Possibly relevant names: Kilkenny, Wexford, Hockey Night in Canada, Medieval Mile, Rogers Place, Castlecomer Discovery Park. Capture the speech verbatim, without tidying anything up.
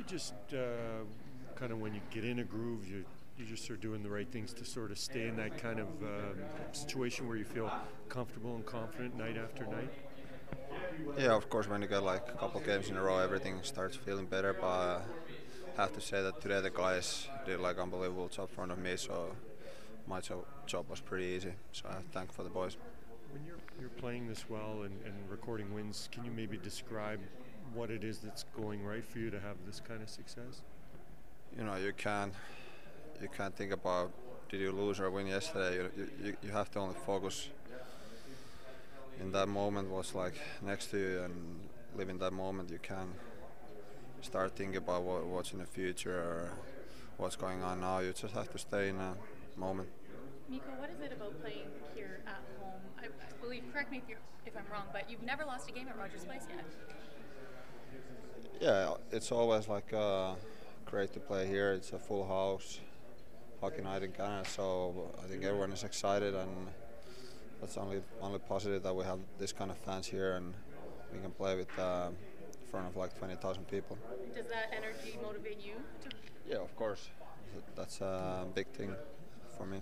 you just uh, kind of when you get in a groove, you you just are doing the right things to sort of stay in that kind of uh, situation where you feel comfortable and confident night after night? Yeah, of course, when you get like a couple games in a row, everything starts feeling better, but uh, I have to say that today the guys did like unbelievable job in front of me, so my job, job was pretty easy, so I thank for the boys. When you're, you're playing this well and, and recording wins, can you maybe describe what it is that's going right for you to have this kind of success? You know, you can't you can't think about did you lose or win yesterday. You, you, you have to only focus in that moment what's like next to you and live in that moment. You can't start thinking about what, what's in the future or what's going on now. You just have to stay in a moment. Mikko, what is it about playing here at home? I, I believe, correct me if, you're, if I'm wrong, but you've never lost a game at Rogers Place yet. Yeah, it's always like uh, great to play here. It's a full house, Hockey Night in Canada, so I think everyone is excited, and that's only only positive that we have this kind of fans here and we can play with uh, in front of like twenty thousand people. Does that energy motivate you? To yeah, of course. That's a big thing for me.